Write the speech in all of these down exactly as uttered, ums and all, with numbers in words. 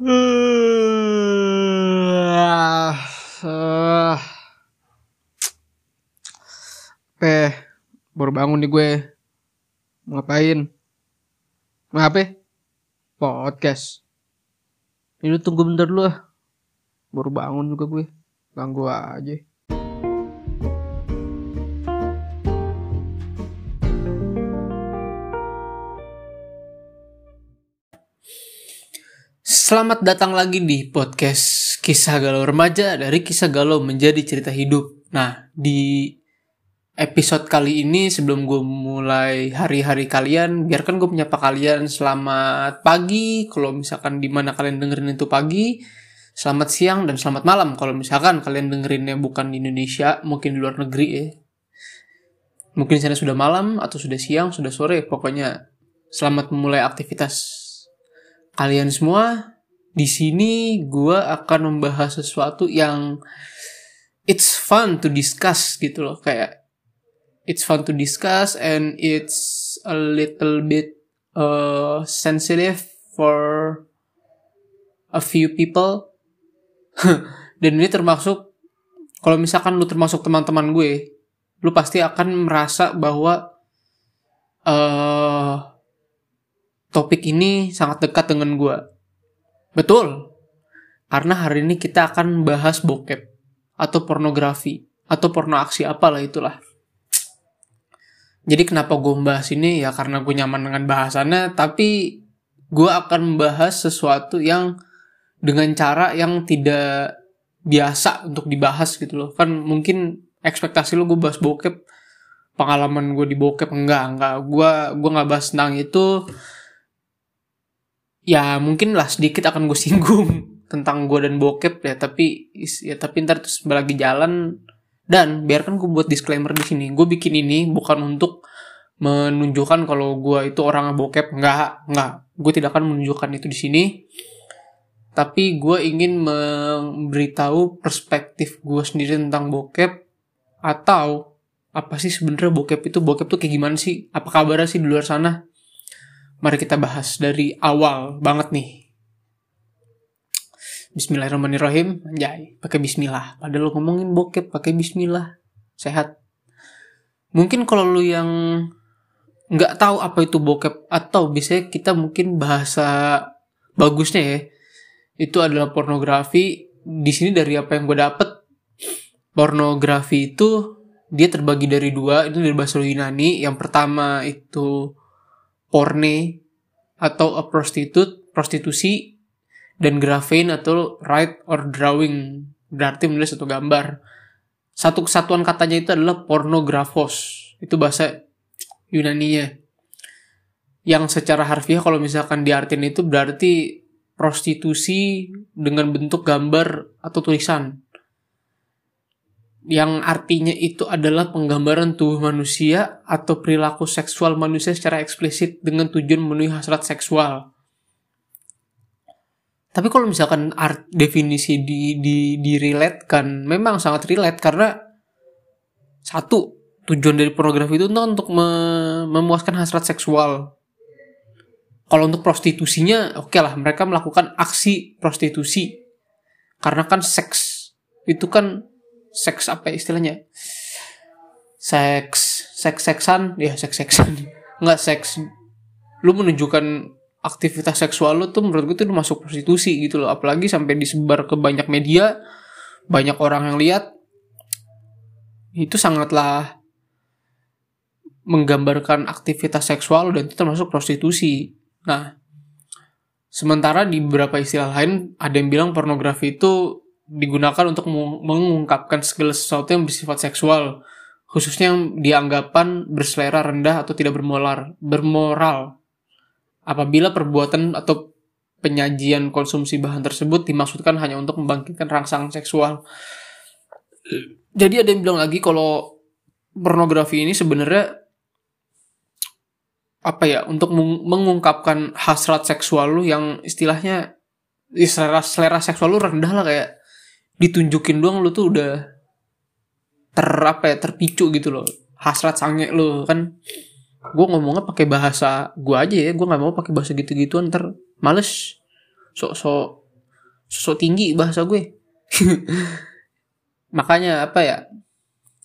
Pe, baru bangun nih gue. Ngapain? Ngapain? Podcast. Ini tunggu bentar dulu ah. Baru bangun juga gue. Ganggu aja. Selamat datang lagi di podcast Kisah Galau Remaja, dari kisah galau menjadi cerita hidup. Nah, di episode kali ini, sebelum gue mulai hari-hari kalian, biarkan gue menyapa kalian selamat pagi, kalau misalkan dimana kalian dengerin itu pagi, selamat siang, dan selamat malam, kalau misalkan kalian dengerinnya bukan di Indonesia, mungkin di luar negeri ya. Mungkin sana sudah malam, atau sudah siang, sudah sore, pokoknya selamat memulai aktivitas kalian semua. Di sini gue akan membahas sesuatu yang it's fun to discuss gitu loh, kayak it's fun to discuss and it's a little bit uh, sensitive for a few people. Dan ini termasuk, kalau misalkan lu termasuk teman-teman gue, lu pasti akan merasa bahwa uh, topik ini sangat dekat dengan gue. Betul, karena hari ini kita akan bahas bokep atau pornografi atau porno aksi apalah itulah. Jadi kenapa gue membahas ini? Ya karena gue nyaman dengan bahasannya, tapi gue akan membahas sesuatu yang dengan cara yang tidak biasa untuk dibahas gitu loh. Kan mungkin ekspektasi lo gue bahas bokep, pengalaman gue di bokep, enggak, enggak. Gue gue gak bahas tentang itu. Ya mungkin lah sedikit akan gue singgung tentang gue dan bokep ya, tapi ya tapi ntar terus lagi jalan. Dan biarkan gue buat disclaimer di sini, gue bikin ini bukan untuk menunjukkan kalau gue itu orang bokep, nggak, nggak, gue tidak akan menunjukkan itu di sini. Tapi gue ingin memberitahu perspektif gue sendiri tentang bokep, atau apa sih sebenarnya bokep itu, bokep tuh kayak gimana sih, apa kabarnya sih di luar sana. Mari kita bahas dari awal banget nih. Bismillahirrahmanirrahim, anjay, pakai bismillah. Padahal lo ngomongin bokep, pakai bismillah. Sehat. Mungkin kalau lo yang nggak tahu apa itu bokep, atau biasanya kita mungkin bahasa bagusnya ya, itu adalah pornografi. Di sini dari apa yang gue dapet, pornografi itu dia terbagi dari dua. Itu dari bahasa Yunani. Yang pertama itu porne atau a prostitute, prostitusi. Dan graphein atau write or drawing, berarti menulis satu gambar. Satu kesatuan katanya itu adalah pornografos. Itu bahasa Yunaninya. Yang secara harfiah kalau misalkan diartin itu berarti prostitusi dengan bentuk gambar atau tulisan. Yang artinya itu adalah penggambaran tubuh manusia atau perilaku seksual manusia secara eksplisit dengan tujuan memenuhi hasrat seksual. Tapi kalau misalkan art, definisi di di direlatekan, memang sangat relate, karena satu, tujuan dari pornografi itu untuk me, memuaskan hasrat seksual. Kalau untuk prostitusinya, oke okay lah, mereka melakukan aksi prostitusi. Karena kan seks, itu kan seks apa ya istilahnya? Seks, seks-seksan, ya seks-seksan. Enggak, seks. Lu menunjukkan aktivitas seksual lo tuh, menurut gue tuh masuk prostitusi gitu loh. Apalagi sampai disebar ke banyak media, banyak orang yang lihat. Itu sangatlah menggambarkan aktivitas seksual dan itu termasuk prostitusi. Nah, sementara di beberapa istilah lain ada yang bilang pornografi itu digunakan untuk mengungkapkan segala sesuatu yang bersifat seksual, khususnya yang dianggapan berselera rendah atau tidak bermoral, bermoral. Apabila perbuatan atau penyajian konsumsi bahan tersebut dimaksudkan hanya untuk membangkitkan rangsangan seksual. Jadi ada yang bilang lagi kalau pornografi ini sebenarnya apa ya, untuk mengungkapkan hasrat seksual lu yang istilahnya selera, selera seksual lu rendah lah, kayak ditunjukin doang lu tuh udah ter apa ya, terpicu gitu loh, hasrat sange lu kan. Gue ngomongnya pakai bahasa gue aja ya, gue nggak mau pakai bahasa gitu-gituan, ntar males sok-sok Sosok tinggi bahasa gue. Makanya apa ya,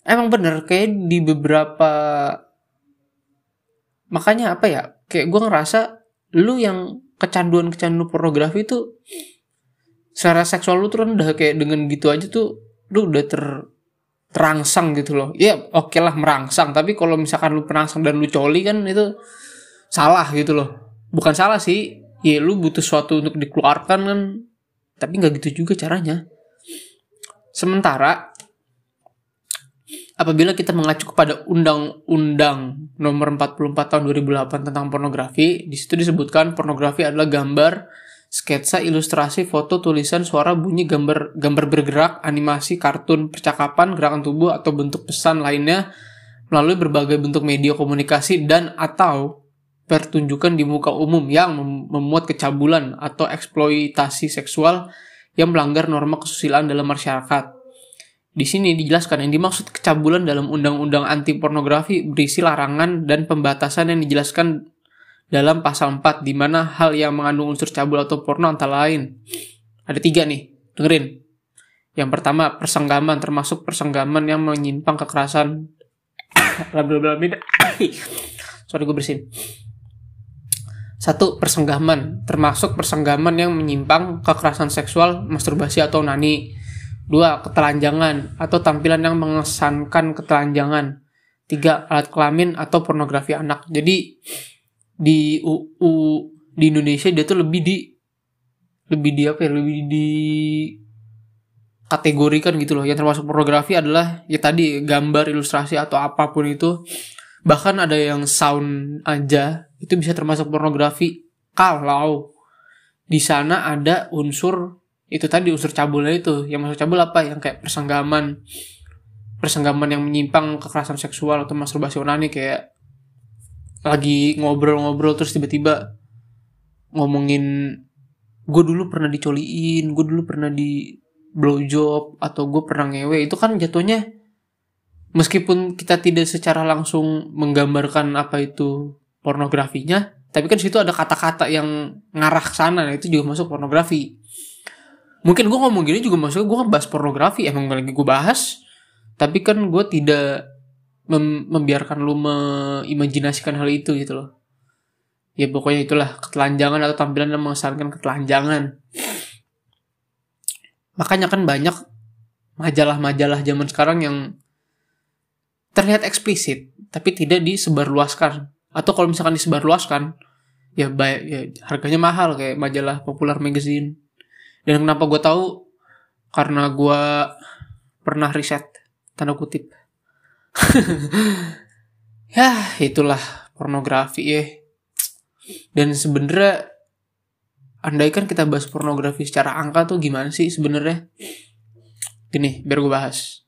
emang bener kayak di beberapa, makanya apa ya, kayak gue ngerasa lu yang kecanduan-kecanduan pornografi tuh secara seksual lu tuh rendah. Kayak dengan gitu aja tuh lu udah ter terangsang gitu loh. Ya oke lah merangsang, tapi kalau misalkan lu perangsang dan lu coli kan itu salah gitu loh. Bukan salah sih, ya lu butuh sesuatu untuk dikeluarkan kan, tapi gak gitu juga caranya. Sementara apabila kita mengacu kepada Undang-Undang Nomor empat puluh empat Tahun dua ribu delapan tentang pornografi, di situ disebutkan pornografi adalah gambar, sketsa, ilustrasi, foto, tulisan, suara, bunyi, gambar, gambar bergerak, animasi, kartun, percakapan, gerakan tubuh, atau bentuk pesan lainnya melalui berbagai bentuk media komunikasi dan atau pertunjukan di muka umum yang memuat kecabulan atau eksploitasi seksual yang melanggar norma kesusilaan dalam masyarakat. Di sini dijelaskan yang dimaksud kecabulan dalam Undang-Undang Anti Pornografi berisi larangan dan pembatasan yang dijelaskan dalam pasal empat, di mana hal yang mengandung unsur cabul atau porno antara lain. Ada tiga nih, dengerin. Yang pertama, persenggaman, termasuk persenggaman yang menyimpang kekerasan. Sorry, gue bersin. Satu, persenggaman, termasuk persenggaman yang menyimpang kekerasan seksual, masturbasi atau nani. Dua, ketelanjangan, atau tampilan yang mengesankan ketelanjangan. Tiga, alat kelamin atau pornografi anak. Jadi di U U di Indonesia dia tuh lebih di lebih di apa ya lebih di kategorikan gitu loh. Yang termasuk pornografi adalah ya tadi gambar, ilustrasi atau apapun itu, bahkan ada yang sound aja itu bisa termasuk pornografi kalau di sana ada unsur itu tadi, unsur cabulnya itu. Yang masuk cabul apa? Yang kayak persenggaman persenggaman yang menyimpang kekerasan seksual atau masturbasi onani, kayak lagi ngobrol-ngobrol terus tiba-tiba ngomongin gue dulu pernah dicoliin, gue dulu pernah di blowjob, atau gue pernah ngewe. Itu kan jatuhnya meskipun kita tidak secara langsung menggambarkan apa itu pornografinya, tapi kan situ ada kata-kata yang ngarah ke sana, itu juga masuk pornografi. Mungkin gue ngomong gini juga masuk, gue ngebahas pornografi, emang lagi gue bahas, tapi kan gue tidak Mem- membiarkan lu mengimajinasikan hal itu gitu loh. Ya pokoknya itulah, ketelanjangan atau tampilan yang mengesankan ketelanjangan. Makanya kan banyak majalah-majalah zaman sekarang yang terlihat eksplisit tapi tidak disebarluaskan, atau kalau misalkan disebarluaskan ya, bay- ya harganya mahal, kayak majalah Popular Magazine. Dan kenapa gue tahu? Karena gue pernah riset, tanda kutip. Ya itulah pornografi ya. Dan sebenarnya andaikan kita bahas pornografi secara angka tuh gimana sih sebenarnya? Gini, biar gue bahas.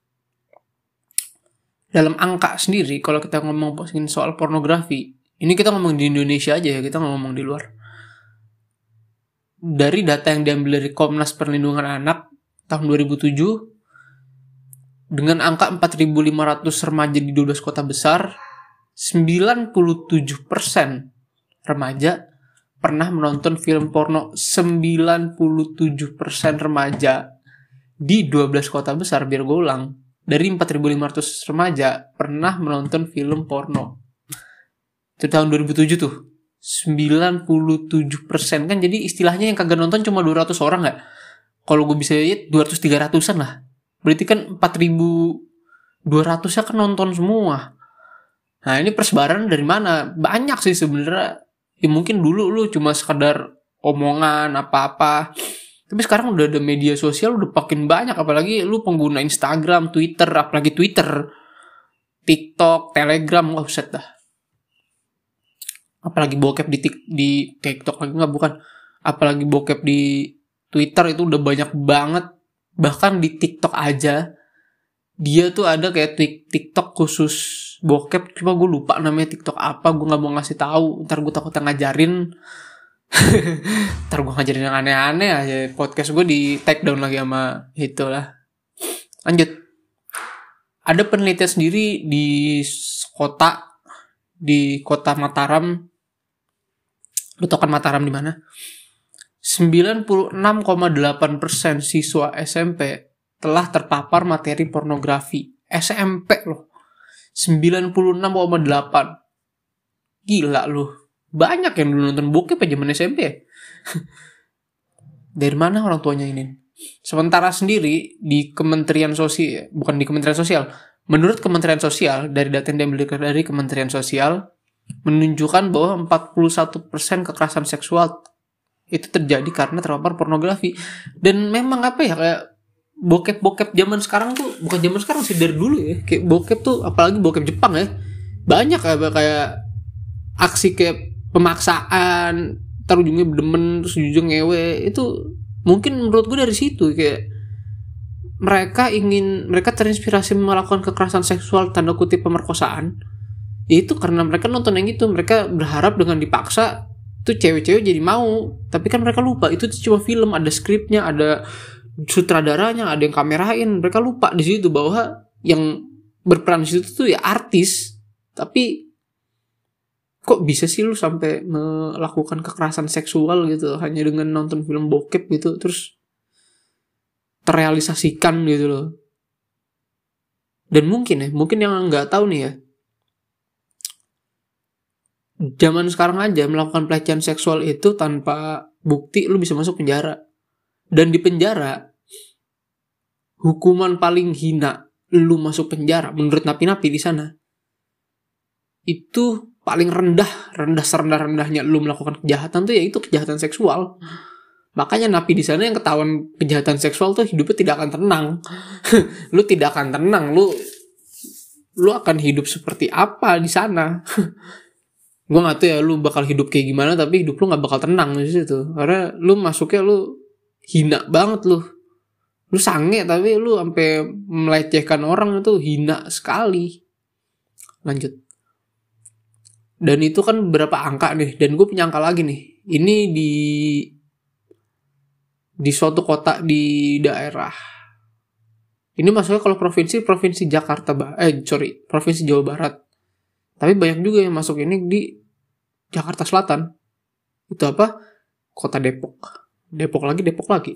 Dalam angka sendiri, kalau kita ngomong soal pornografi, ini kita ngomong di Indonesia aja ya, kita ngomong di luar. Dari data yang diambil dari Komnas Perlindungan Anak tahun dua ribu tujuh, dengan angka empat ribu lima ratus remaja di dua belas kota besar, sembilan puluh tujuh persen remaja pernah menonton film porno. sembilan puluh tujuh persen remaja di dua belas kota besar, biar gue ulang, dari empat ribu lima ratus remaja pernah menonton film porno. Itu tahun dua ribu tujuh tuh. sembilan puluh tujuh persen kan, jadi istilahnya yang kagak nonton cuma dua ratus orang gak? Kalau gue bisa lihat dua ratus tiga ratusan lah. Berarti kan empat ribu dua ratus ya kan nonton semua. Nah ini persebaran dari mana? Banyak sih sebenarnya. Ya mungkin dulu lu cuma sekedar omongan apa-apa, tapi sekarang udah ada media sosial, udah makin banyak. Apalagi lu pengguna Instagram, Twitter, apalagi Twitter, TikTok, Telegram, nggak usah dah. Apalagi bokep di, tik, di TikTok lagi nggak bukan? Apalagi bokep di Twitter itu udah banyak banget. Bahkan di TikTok aja dia tuh ada kayak TikTok khusus bokep, cuma gue lupa namanya TikTok apa, gue nggak mau ngasih tahu, ntar gue takut ngajarin. Ntar gue ngajarin yang aneh-aneh aja, podcast gue di take down lagi sama itulah. Lanjut, ada penelitian sendiri di kota di kota Mataram. Lu tau kan Mataram di mana? sembilan puluh enam koma delapan persen siswa S M P telah terpapar materi pornografi. S M P loh. sembilan puluh enam koma delapan. Gila loh. Banyak yang dulu nonton bokep aja zaman S M P ya? Dari mana orang tuanya ini? Sementara sendiri di Kementerian Sosial, bukan di Kementerian Sosial, menurut Kementerian Sosial, dari data yang diambil dari Kementerian Sosial, menunjukkan bahwa empat puluh satu persen kekerasan seksual itu terjadi karena terpapar pornografi. Dan memang apa ya, kayak bokep-bokep zaman sekarang tuh, bukan zaman sekarang sih, dari dulu ya, kayak bokep tuh, apalagi bokep Jepang ya, banyak kayak, kayak aksi kayak pemaksaan, ntar ujungnya berdemen, terus ujungnya ngewe. Itu mungkin menurut gue dari situ, kayak mereka ingin, mereka terinspirasi melakukan kekerasan seksual tanda kutip pemerkosaan, yaitu karena mereka nonton yang itu. Mereka berharap dengan dipaksa itu cewek-cewek jadi mau. Tapi kan mereka lupa itu cuma film, ada skripnya, ada sutradaranya, ada yang kamerain. Mereka lupa di situ bahwa yang berperan di situ tuh ya artis. Tapi kok bisa sih lu sampai melakukan kekerasan seksual gitu hanya dengan nonton film bokep gitu, terus terrealisasikan gitu loh. Dan mungkin ya, mungkin yang nggak tahu nih ya, zaman sekarang aja melakukan pelecehan seksual itu tanpa bukti lu bisa masuk penjara. Dan di penjara hukuman paling hina lu masuk penjara menurut napi-napi di sana itu paling rendah, rendah serendah-rendahnya lu melakukan kejahatan tuh ya itu kejahatan seksual. Makanya napi di sana yang ketahuan kejahatan seksual tuh hidupnya tidak akan tenang. Lu tidak akan tenang, lu lu akan hidup seperti apa di sana? Gua enggak tahu ya lu bakal hidup kayak gimana, tapi hidup lu enggak bakal tenang di situ. Karena lu masuknya lu hina banget lu. Lu sange tapi lu sampai melecehkan orang, itu hina sekali. Lanjut. Dan itu kan berapa angka nih, dan gue punya angka lagi nih. Ini di di suatu kota di daerah. Ini maksudnya kalau provinsi provinsi Jakarta, eh sorry provinsi Jawa Barat. Tapi banyak juga yang masuk ini di Jakarta Selatan. Itu apa? Kota Depok. Depok lagi, Depok lagi.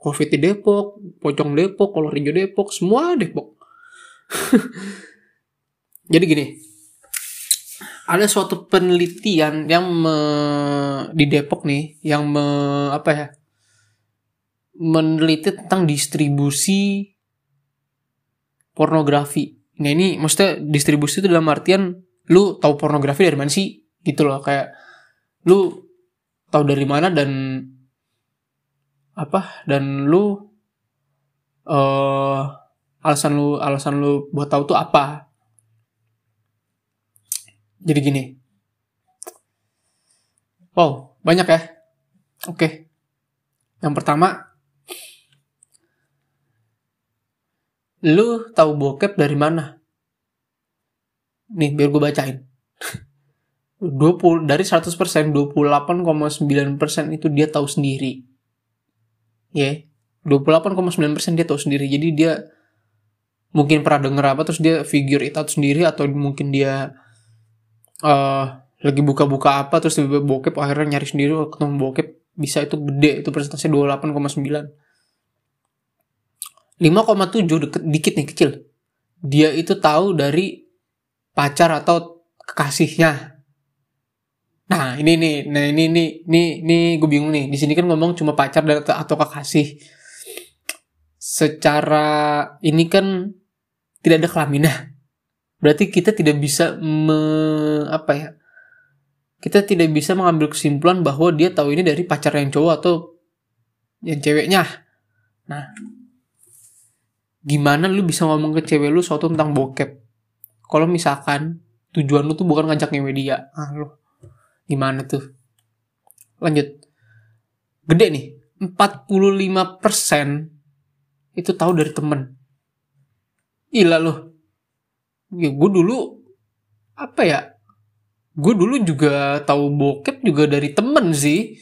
Covid di Depok, Pocong Depok, Kolor Hijau Depok, semua Depok. Jadi gini. Ada suatu penelitian yang me, di Depok nih, yang me, apa ya, meneliti tentang distribusi pornografi. Nah ini maksudnya distribusi itu dalam artian lu tahu pornografi dari mana sih gitu loh, kayak lu tahu dari mana dan apa, dan lu uh, alasan lu alasan lu buat tahu tuh apa. Jadi gini. Wow, banyak ya. Oke. Yang pertama, lu tahu bokep dari mana? Nih, biar gue bacain. dua puluh dari seratus persen, dua puluh delapan koma sembilan persen itu dia tahu sendiri. Ya, yeah. dua puluh delapan koma sembilan persen dia tahu sendiri. Jadi dia mungkin pernah denger apa, terus dia figure it out sendiri, atau mungkin dia Uh, lagi buka-buka apa terus tiba-tiba bokep, akhirnya nyari sendiri ketemu bokep. Bisa itu gede, itu persentase dua puluh delapan koma sembilan. lima koma tujuh deket, dikit nih, kecil. Dia itu tahu dari pacar atau kekasihnya. Nah, ini nih, nah ini nih, nih nih gue bingung nih. Di sini kan ngomong cuma pacar dan atau kekasih. Secara ini kan tidak ada kelaminnya. Berarti kita tidak bisa me, apa ya? Kita tidak bisa mengambil kesimpulan bahwa dia tahu ini dari pacar yang cowok atau yang ceweknya. Nah, gimana lu bisa ngomong ke cewek lu suatu tentang bokep? Kalau misalkan tujuan lu tuh bukan ngajak ngewe dia. Ah, lu gimana tuh? Lanjut. Gede nih, empat puluh lima persen itu tahu dari temen. Gila lu. Ya gue dulu apa ya, gue dulu juga tahu bokep juga dari temen sih.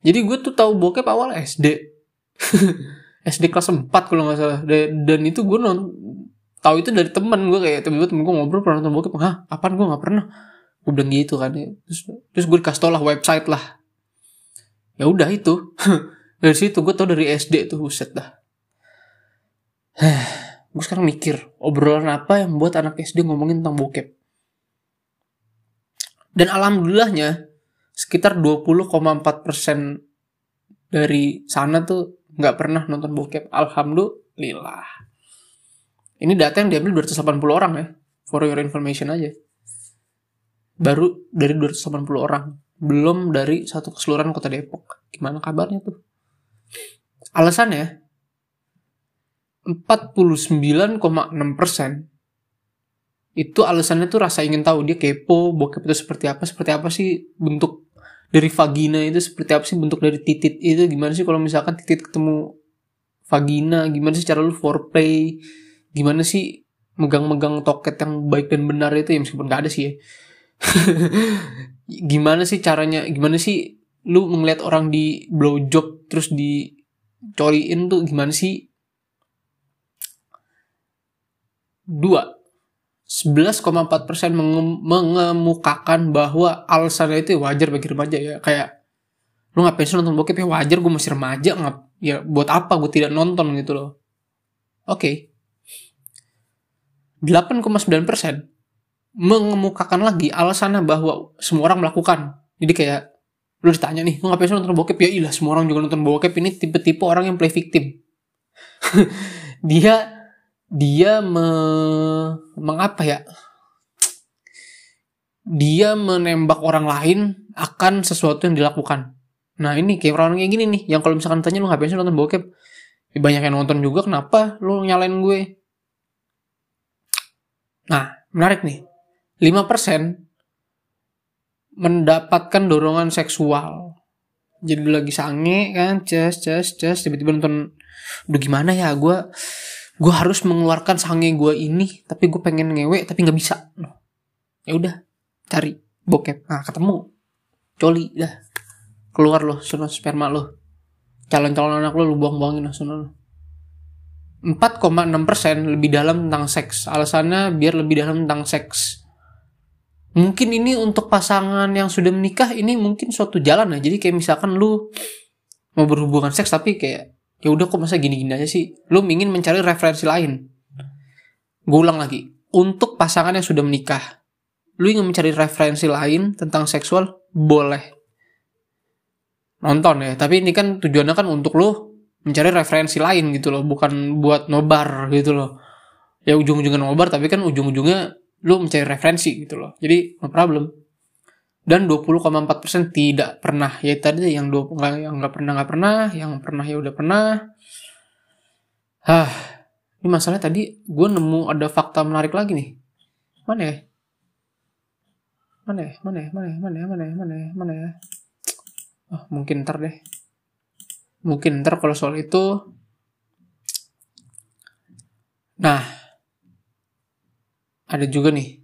Jadi gue tuh tahu bokep awal S D S D kelas empat kalau nggak salah, dan itu gue non tahu itu dari temen gue, kayak tiba-tiba temen gue ngobrol pernah nonton bokep, hah apaan, gue nggak pernah, gue bilang gitu kan. Terus terus gue dikasih tau lah website lah Ya udah itu. Dari situ gue tau dari S D tuh, buset dah. Gue sekarang mikir, obrolan apa yang buat anak S D ngomongin tentang bokep. Dan alhamdulillahnya, sekitar dua puluh koma empat persen dari sana tuh nggak pernah nonton bokep. Alhamdulillah. Ini data yang diambil dua ratus delapan puluh orang ya. For your information aja. Baru dari dua ratus delapan puluh orang. Belum dari satu keseluruhan kota Depok. Gimana kabarnya tuh? Alasannya, empat puluh sembilan koma enam persen itu alasannya tuh rasa ingin tahu. Dia kepo, bokep itu seperti apa, seperti apa sih bentuk dari vagina itu, seperti apa sih bentuk dari titit itu, gimana sih kalau misalkan titit ketemu vagina, gimana sih cara lu foreplay, gimana sih megang-megang toket yang baik dan benar itu, ya meskipun gak ada sih ya. Gimana sih caranya, gimana sih lu ngeliat orang di blowjob terus dicoliin tuh gimana sih. Dua, sebelas koma empat persen menge- mengemukakan bahwa alasannya itu wajar bagi remaja ya. Kayak, lu ngapain sih nonton bokep ya, wajar, gue masih remaja, ngap- ya buat apa gue tidak nonton gitu loh. Oke. Okay. delapan koma sembilan persen mengemukakan lagi alasannya bahwa semua orang melakukan. Jadi kayak, lu ditanya nih, lu ngapain sih nonton bokep? Ya ilah, semua orang juga nonton bokep, ini tipe-tipe orang yang play victim. Dia... Dia me... mengapa ya? Dia menembak orang lain akan sesuatu yang dilakukan. Nah ini kayak orang kayak gini nih, yang kalau misalkan tanya lu ngapain sih nonton bokep? Ya, banyak yang nonton juga, kenapa lu nyalain gue? Nah menarik nih, lima persen mendapatkan dorongan seksual. Jadi lu lagi sange kan, ces ces ces, tiba-tiba nonton, udah gimana ya gue? Gue harus mengeluarkan sange gue ini, tapi gue pengen ngewe, tapi nggak bisa. Nah, ya udah, cari bokep. Nah, ketemu, coli, dah, keluar loh, sono sperma lo, calon-calon anak lo, lo buang-buangin loh, sono lo. empat koma enam persen lebih dalam tentang seks. Alasannya biar lebih dalam tentang seks. Mungkin ini untuk pasangan yang sudah menikah, ini mungkin suatu jalan ya. Jadi kayak misalkan lo mau berhubungan seks, tapi kayak ya udah kok masa gini-gini aja sih. Lu ingin mencari referensi lain. Gue ulang lagi. Untuk pasangan yang sudah menikah, lu ingin mencari referensi lain tentang seksual, boleh. Nonton ya. Tapi ini kan tujuannya kan untuk lu mencari referensi lain gitu loh. Bukan buat nobar gitu loh. Ya ujung-ujungnya nobar, tapi kan ujung-ujungnya lu mencari referensi gitu loh. Jadi no problem. Dan dua puluh koma empat persen tidak pernah. Ya tadi yang dua puluh yang enggak pernah enggak pernah, yang pernah ya udah pernah. Hah. Ini masalahnya tadi gue nemu ada fakta menarik lagi nih. Mana ya? Mana ya? Mana ya? Mana ya? Mana ya? Mana ya? Mana ya? Mana ya? Oh, mungkin ntar deh. Mungkin ntar kalau soal itu. Nah. Ada juga nih.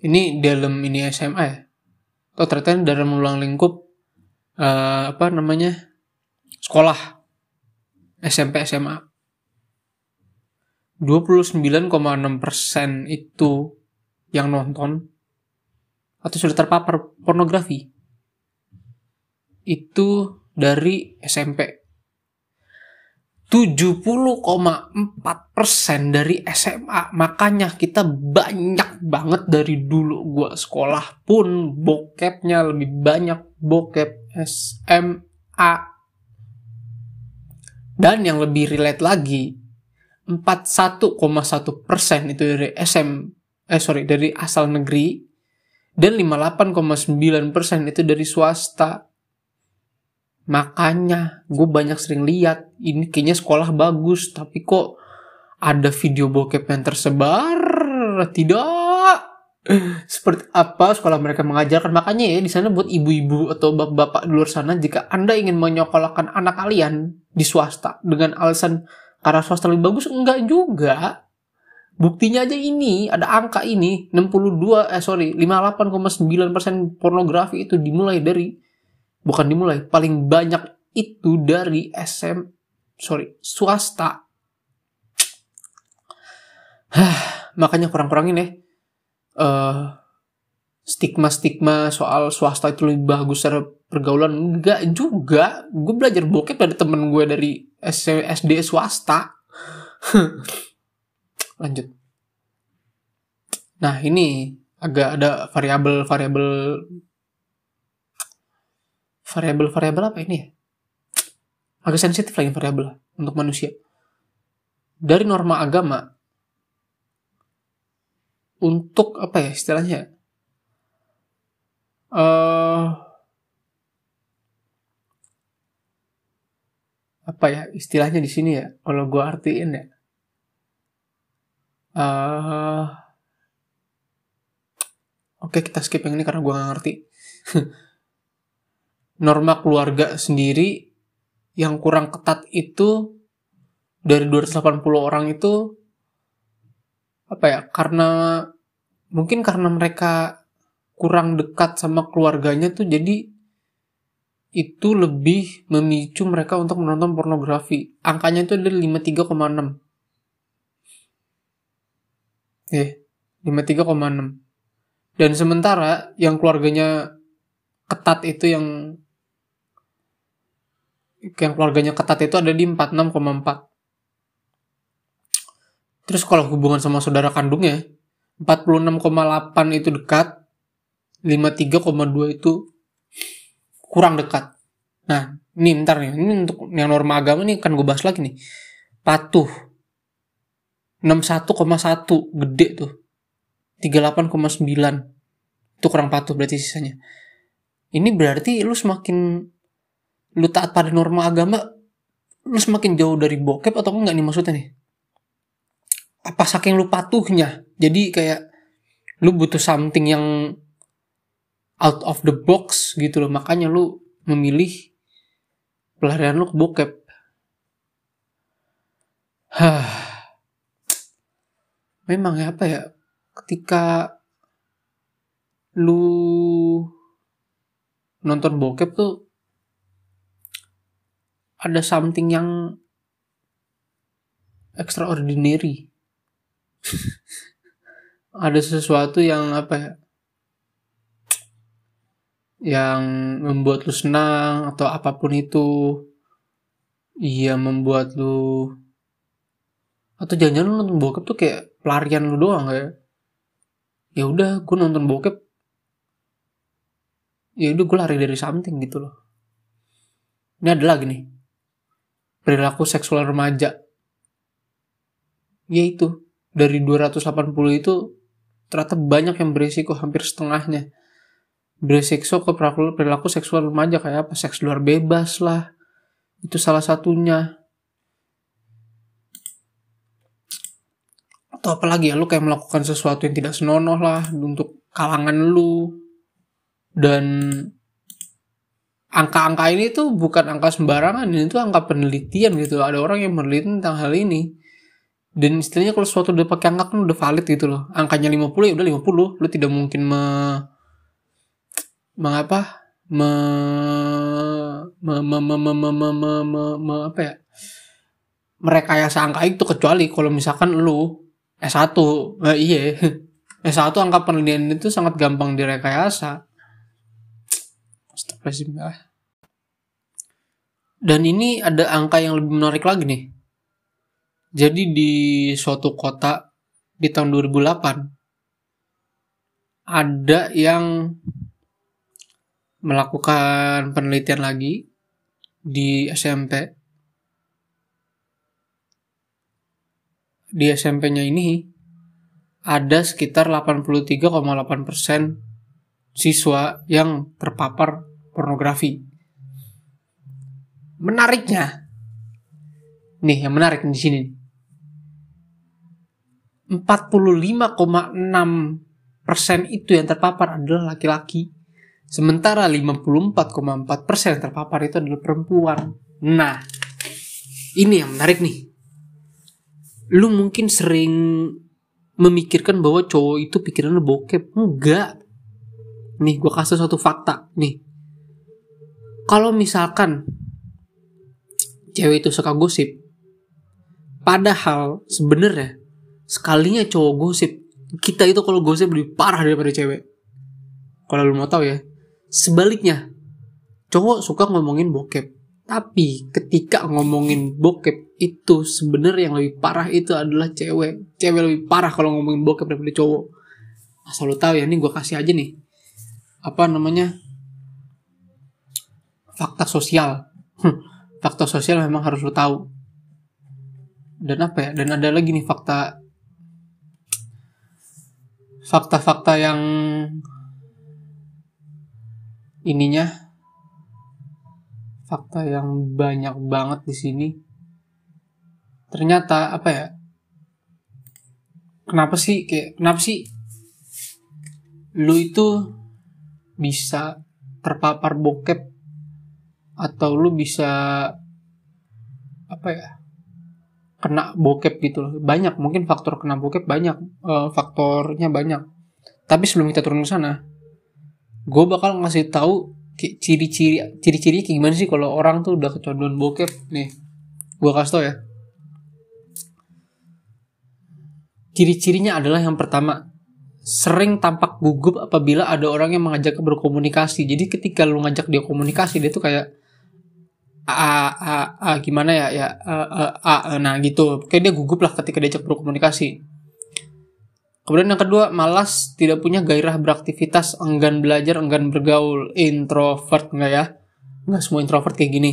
Ini dalam ini S M A ya? Atau ternyata dalam ruang lingkup uh, apa namanya sekolah S M P S M A. dua puluh sembilan koma enam persen itu yang nonton atau sudah terpapar pornografi itu dari S M P. tujuh puluh koma empat persen dari S M A. Makanya kita banyak banget dari dulu gua sekolah pun bokepnya lebih banyak bokep S M A. Dan yang lebih relate lagi, empat puluh satu koma satu persen itu dari S M eh sorry dari asal negeri dan lima puluh delapan koma sembilan persen itu dari swasta. Makanya gue banyak sering lihat ini kayaknya sekolah bagus tapi kok ada video bokep yang tersebar. Tidak seperti apa sekolah mereka mengajarkan. Makanya ya di sana buat ibu-ibu atau bapak-bapak di luar sana, jika Anda ingin menyekolahkan anak kalian di swasta dengan alasan karena swasta lebih bagus, enggak juga. Buktinya aja ini ada angka ini enam puluh dua eh sorry lima puluh delapan koma sembilan persen pornografi itu dimulai dari Bukan dimulai, paling banyak itu dari SM, sorry, swasta. Makanya kurang-kurangin ya. Uh, stigma-stigma soal swasta itu lebih bagus secara pergaulan, enggak juga. Gue belajar bokep dari temen gue dari S D swasta. Lanjut. Nah, ini agak ada variabel variabel variabel variabel apa ini ya? Agak sensitif lagi variabel untuk manusia. Dari norma agama untuk apa ya istilahnya? Uh, apa ya istilahnya di sini ya, kalau gue artiin ya, uh, oke okay, kita skip yang ini karena gue gak ngerti. Norma keluarga sendiri yang kurang ketat itu dari dua ratus delapan puluh orang itu apa ya, karena mungkin karena mereka kurang dekat sama keluarganya tuh, jadi itu lebih memicu mereka untuk menonton pornografi. Angkanya itu ada lima puluh tiga koma enam. Eh, lima puluh tiga koma enam. Dan sementara yang keluarganya ketat itu yang yang keluarganya ketat itu ada di empat puluh enam koma empat. Terus kalau hubungan sama saudara kandungnya, empat puluh enam koma delapan itu dekat, lima puluh tiga koma dua itu kurang dekat. Nah, ini bentar nih. Ini untuk yang norma agama nih kan gue bahas lagi nih. Patuh. enam puluh satu koma satu. Gede tuh. tiga puluh delapan koma sembilan. Itu kurang patuh berarti sisanya. Ini berarti lu semakin lu taat pada norma agama, lu semakin jauh dari bokep atau enggak nih maksudnya nih? Apa saking lu patuhnya? Jadi kayak lu butuh something yang out of the box gitu loh, makanya lu memilih pelarian lu ke bokep. Hah. Memang ya apa ya, ketika lu nonton bokep tuh ada something yang extraordinary. Ada sesuatu yang apa ya, yang membuat lu senang atau apapun itu, iya membuat lu, atau jangan-jangan lu nonton bokep tuh kayak pelarian lu doang kayak, ya udah gue nonton bokep, ya udah gue lari dari something gitu loh. Ini ada lagi nih, perilaku seksual remaja, yaitu dari dua ratus delapan puluh itu ternyata banyak yang berisiko, hampir setengahnya beresekso ke perilaku, perilaku seksual remaja, kayak apa, seks luar bebas lah, itu salah satunya. Atau apalagi ya, lu kayak melakukan sesuatu yang tidak senonoh lah untuk kalangan lu. Dan angka-angka ini tuh bukan angka sembarangan, ini tuh angka penelitian gitu. Ada orang yang meneliti tentang hal ini. Dan istilahnya kalau sesuatu udah pakai angka kan udah valid gitu loh. Angkanya lima puluh ya udah lima puluh, lu tidak mungkin me mengapa me me me me me me me, me, me, me apa ya, merekayasa angka itu, kecuali kalau misalkan lu S satu, nah iya S satu angka penelitian itu sangat gampang direkayasa. Astagfirullah. Dan ini ada angka yang lebih menarik lagi nih. Jadi di suatu kota di tahun dua ribu delapan ada yang melakukan penelitian lagi di S M P. Di S M P-nya ini ada sekitar delapan puluh tiga koma delapan persen siswa yang terpapar pornografi. Menariknya, nih yang menarik di sini, empat puluh lima koma enam persen itu yang terpapar adalah laki-laki. Sementara lima puluh empat koma empat persen yang terpapar itu adalah perempuan. Nah, ini yang menarik nih. Lu mungkin sering memikirkan bahwa cowok itu pikirannya bokep. Enggak. Nih, gue kasih satu fakta. Nih, kalau misalkan cewek itu suka gosip, padahal sebenarnya sekalinya cowok gosip, kita itu kalau gosip lebih parah daripada cewek. Kalau lu mau tahu ya, sebaliknya cowok suka ngomongin bokep, tapi ketika ngomongin bokep itu sebenarnya yang lebih parah itu adalah cewek. Cewek lebih parah kalau ngomongin bokep daripada cowok. Asal lo tahu ya, ini gue kasih aja nih apa namanya fakta sosial. Fakta sosial memang harus lo tahu. Dan apa ya? Dan ada lagi nih fakta fakta-fakta yang ininya. Fakta yang banyak banget di sini. Ternyata apa ya? Kenapa sih kayak kenapa sih lu itu bisa terpapar bokep atau lu bisa apa ya? Kena bokep gitu loh. Banyak, mungkin faktor kena bokep banyak, e, faktornya banyak. Tapi sebelum kita turun ke sana, gue bakal ngasih tahu ciri-ciri ciri-ciri kayak gimana sih kalau orang tuh udah kecanduan bokep nih. Gua kasih tau ya. Ciri-cirinya adalah yang pertama, sering tampak gugup apabila ada orang yang mengajak berkomunikasi. Jadi ketika lu ngajak dia komunikasi, dia tuh kayak a a a gimana ya ya a a, a, a nah gitu. Kayak dia gugup lah ketika diajak berkomunikasi. Kemudian yang kedua, malas, tidak punya gairah beraktivitas, enggan belajar, enggan bergaul, introvert, enggak ya? Enggak semua introvert kayak gini.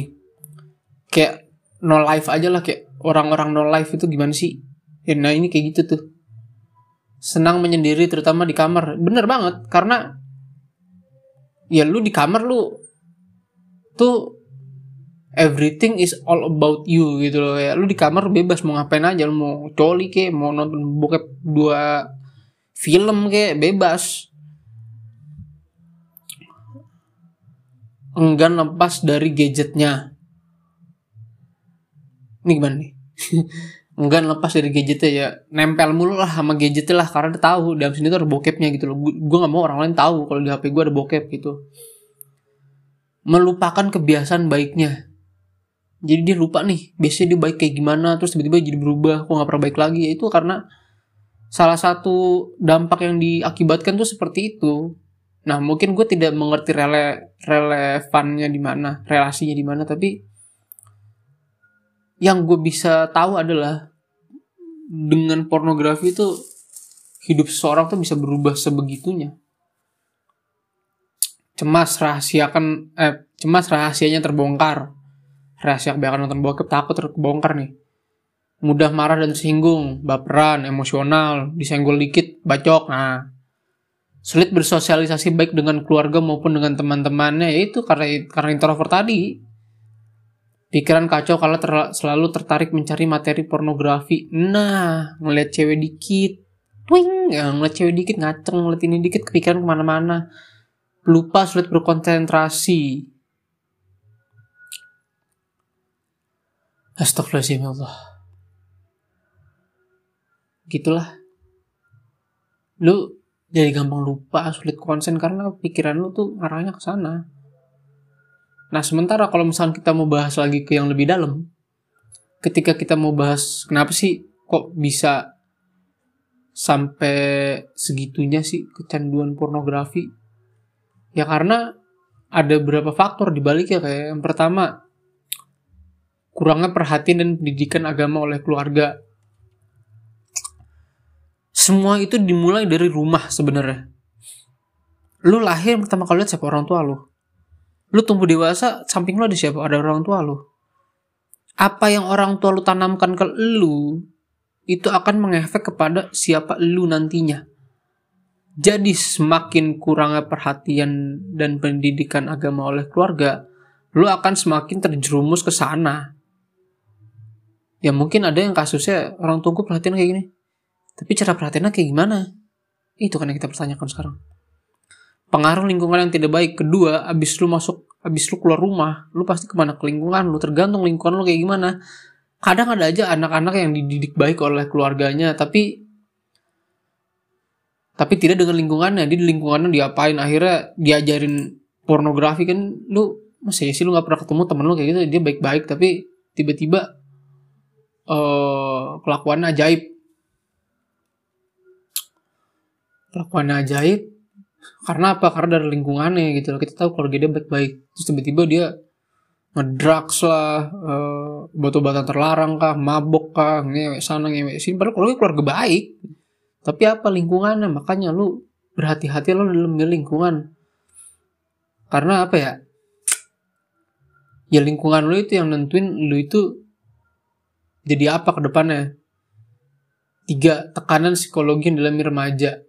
Kayak no life aja lah, kayak orang-orang no life itu gimana sih? Ya, nah ini kayak gitu tuh. Senang menyendiri, terutama di kamar. Bener banget, karena ya lu di kamar lu tuh everything is all about you gitu loh ya. Lu di kamar bebas mau ngapain aja, lu mau coli kek, mau nonton bokep dua film kek, bebas. Enggan lepas dari gadgetnya. Ini gimana nih? Enggan lepas dari gadgetnya ya. Nempel mulu lah sama gadgetnya lah, karena dia tahu dalam sini tuh ada bokepnya gitu loh. Gue nggak mau orang lain tahu kalau di H P gue ada bokep gitu. Melupakan kebiasaan baiknya. Jadi dia lupa nih, biasanya dia baik kayak gimana, terus tiba-tiba jadi berubah, kok gak pernah baik lagi. Ya itu karena salah satu dampak yang diakibatkan tuh seperti itu. Nah mungkin gue tidak mengerti rele, relevannya di mana, relasinya di mana, tapi yang gue bisa tahu adalah dengan pornografi itu hidup seseorang tuh bisa berubah sebegitunya. Cemas rahasiakan, eh, cemas rahasianya terbongkar. Rahasia kebanyakan nonton bokep, takut terbongkar nih. Mudah marah dan tersinggung, baperan, emosional, disenggol dikit, bacok. Nah, sulit bersosialisasi baik dengan keluarga maupun dengan teman-temannya. Yaitu karena karena introvert tadi. Pikiran kacau kalau ter, selalu tertarik mencari materi pornografi. Nah, ngeliat cewek dikit, twing, ya, ngeliat cewek dikit ngaceng, ngeliat ini dikit kepikiran kemana-mana. Lupa, sulit berkonsentrasi. Astagfirullahaladzim ya Allah. Gitulah. Lu jadi gampang lupa, sulit konsen karena pikiran lu tuh ngarahnya ke sana. Nah, sementara kalau misalkan kita mau bahas lagi ke yang lebih dalam, ketika kita mau bahas kenapa sih kok bisa sampai segitunya sih kecanduan pornografi? Ya karena ada beberapa faktor di baliknya, kayak yang pertama, kurangnya perhatian dan pendidikan agama oleh keluarga. Semua itu dimulai dari rumah sebenarnya. Lu lahir pertama kali lihat siapa orang tua lu. Lu tumbuh dewasa, samping lu ada siapa? Ada orang tua lu. Apa yang orang tua lu tanamkan ke lu, itu akan mengefek kepada siapa lu nantinya. Jadi semakin kurangnya perhatian dan pendidikan agama oleh keluarga, lu akan semakin terjerumus ke sana. Ya mungkin ada yang kasusnya orang tunggu perhatian kayak gini, tapi cara perhatiannya kayak gimana? Itu kan yang kita pertanyakan sekarang. Pengaruh lingkungan yang tidak baik. Kedua, abis lu masuk, abis lu keluar rumah, lu pasti kemana? Ke lingkungan lu, tergantung lingkungan lu kayak gimana. Kadang ada aja anak-anak yang dididik baik oleh keluarganya, tapi tapi tidak dengan lingkungannya. Dia di lingkungannya diapain, akhirnya diajarin pornografi kan. Lu masa ya sih lu gak pernah ketemu temen lu kayak gitu, dia baik-baik tapi tiba-tiba Uh, kelakuan ajaib. Kelakuan ajaib Karena apa? Karena dari lingkungannya gitu loh. Kita tahu keluarga dia baik-baik, terus tiba-tiba dia ngedrugs lah, e, obat-obatan terlarang kah, mabok kah, ngewek sana ngewek sini. Padahal keluarga keluarga baik, tapi apa lingkungannya? Makanya lu berhati-hati lo dalam milih lingkungan. Karena apa ya? Ya lingkungan lu itu yang nentuin lu itu jadi apa ke depannya. Tiga, tekanan psikologi dalam remaja.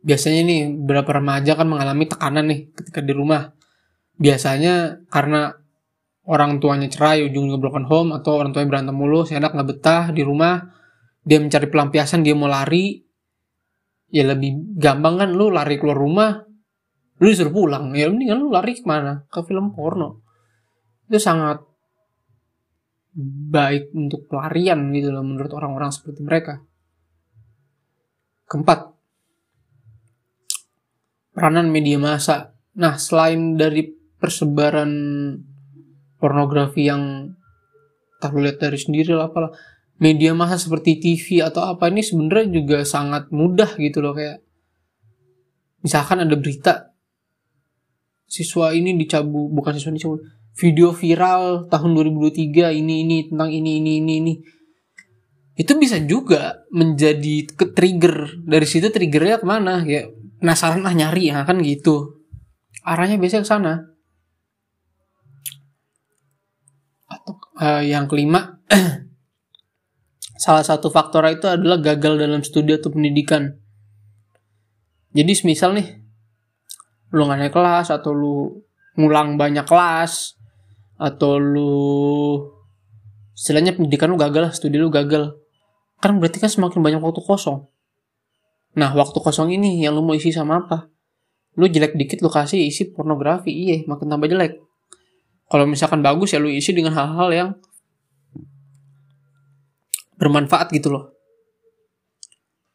Biasanya nih beberapa remaja kan mengalami tekanan nih ketika di rumah. Biasanya karena orang tuanya cerai, ujungnya broken home, atau orang tuanya berantem mulu, si anak gak betah di rumah, dia mencari pelampiasan, dia mau lari. Ya lebih gampang kan lu lari keluar rumah, lu disuruh pulang. Ya mendingan lu lari kemana? Ke film porno. Itu sangat baik untuk pelarian gitu loh menurut orang-orang seperti mereka. Keempat, peranan media massa. Nah, selain dari persebaran pornografi yang tak lihat dari sendiri lah apalah, media massa seperti T V atau apa ini sebenarnya juga sangat mudah gitu loh. Kayak misalkan ada berita siswa ini dicabut, bukan siswa ini, cuma video viral tahun dua ribu dua puluh tiga ini ini tentang ini ini ini ini. Itu bisa juga menjadi ke-trigger. Dari situ triggernya kemana ya? Penasaran lah, nyari ya kan gitu. Arahnya biasanya ke sana. Atau uh, yang kelima, salah satu faktor itu adalah gagal dalam studi atau pendidikan. Jadi semisal nih, lu gak naik kelas, atau lu ngulang banyak kelas, atau lu istilahnya pendidikan lu gagal, studi lu gagal. Kan berarti kan semakin banyak waktu kosong. Nah, waktu kosong ini yang lu mau isi sama apa? Lu jelek dikit lu kasih isi pornografi, iya makin tambah jelek. Kalau misalkan bagus ya lu isi dengan hal-hal yang bermanfaat gitu loh.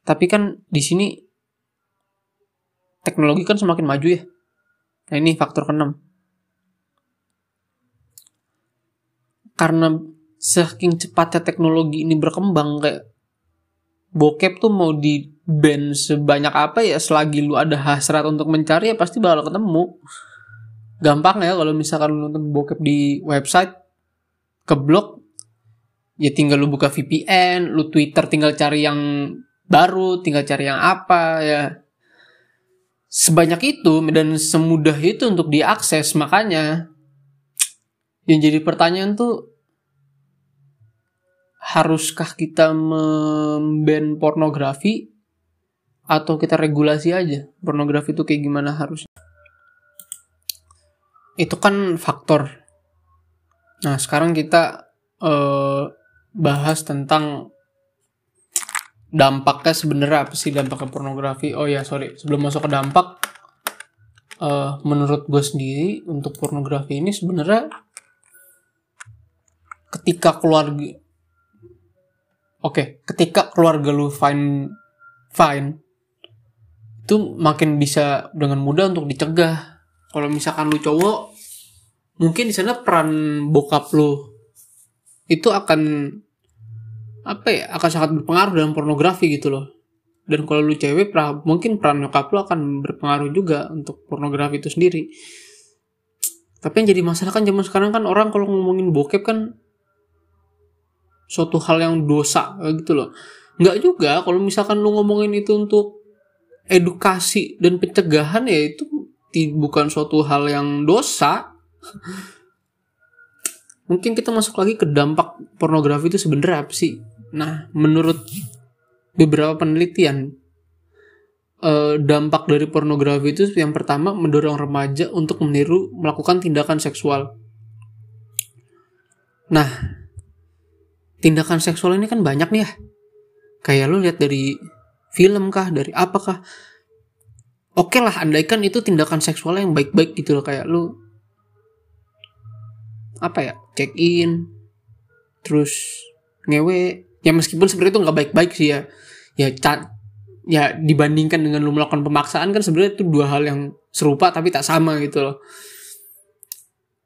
Tapi kan di sini teknologi kan semakin maju ya. Nah, ini faktor keenam. Karena saking cepatnya teknologi ini berkembang, kayak bokep tuh mau di band sebanyak apa ya, selagi lu ada hasrat untuk mencari ya pasti bakal ketemu. Gampang ya kalau misalkan lu nonton bokep di website keblok, ya tinggal lu buka V P N, lu Twitter tinggal cari yang baru, tinggal cari yang apa ya. Sebanyak itu dan semudah itu untuk diakses. Makanya yang jadi pertanyaan tuh, haruskah kita memban pornografi? Atau kita regulasi aja pornografi itu kayak gimana harusnya. Itu kan faktor. Nah, sekarang kita eh, bahas tentang dampaknya sebenarnya apa sih, dampaknya pornografi. Oh ya, sorry. Sebelum masuk ke dampak, eh, menurut gue sendiri untuk pornografi ini sebenarnya ketika keluarga, Oke, ketika keluarga lu fine fine itu makin bisa dengan mudah untuk dicegah. Kalau misalkan lu cowok, mungkin di sana peran bokap lu itu akan apa ya? Akan sangat berpengaruh dalam pornografi gitu loh. Dan kalau lu cewek, pra, mungkin peran nyokap lu akan berpengaruh juga untuk pornografi itu sendiri. Tapi yang jadi masalah kan zaman sekarang kan orang kalau ngomongin bokep kan suatu hal yang dosa gitu loh. Nggak juga, kalau misalkan lu ngomongin itu untuk edukasi dan pencegahan ya itu bukan suatu hal yang dosa. Mungkin kita masuk lagi ke dampak pornografi itu sebenarnya apa sih? Nah, menurut beberapa penelitian, dampak dari pornografi itu yang pertama mendorong remaja untuk meniru melakukan tindakan seksual. Nah, tindakan seksual ini kan banyak nih ya. Kayak lu lihat dari film kah, dari apakah. Oke lah, andaikan itu tindakan seksual yang baik-baik gitu loh. Kayak lu apa ya, check in, terus ngewe. Ya meskipun sebenarnya itu gak baik-baik sih ya. Ya, ca- ya dibandingkan dengan lu melakukan pemaksaan kan sebenarnya itu dua hal yang serupa tapi tak sama gitu loh.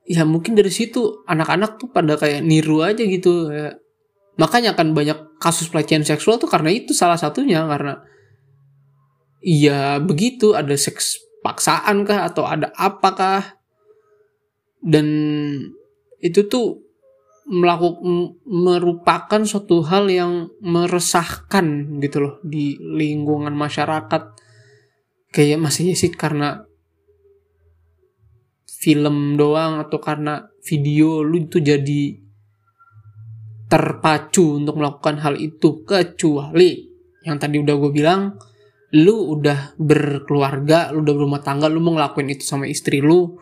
Ya mungkin dari situ anak-anak tuh pada kayak niru aja gitu. Ya. Makanya akan banyak kasus pelecehan seksual tuh karena itu salah satunya. Karena ya begitu, ada seks paksaan kah atau ada apakah, dan itu tuh melakukan merupakan suatu hal yang meresahkan gitu loh di lingkungan masyarakat. Kayak masih sih karena film doang atau karena video lu itu jadi terpacu untuk melakukan hal itu, kecuali yang tadi udah gue bilang, lu udah berkeluarga, lu udah berumah tangga, lu mau ngelakuin itu sama istri lu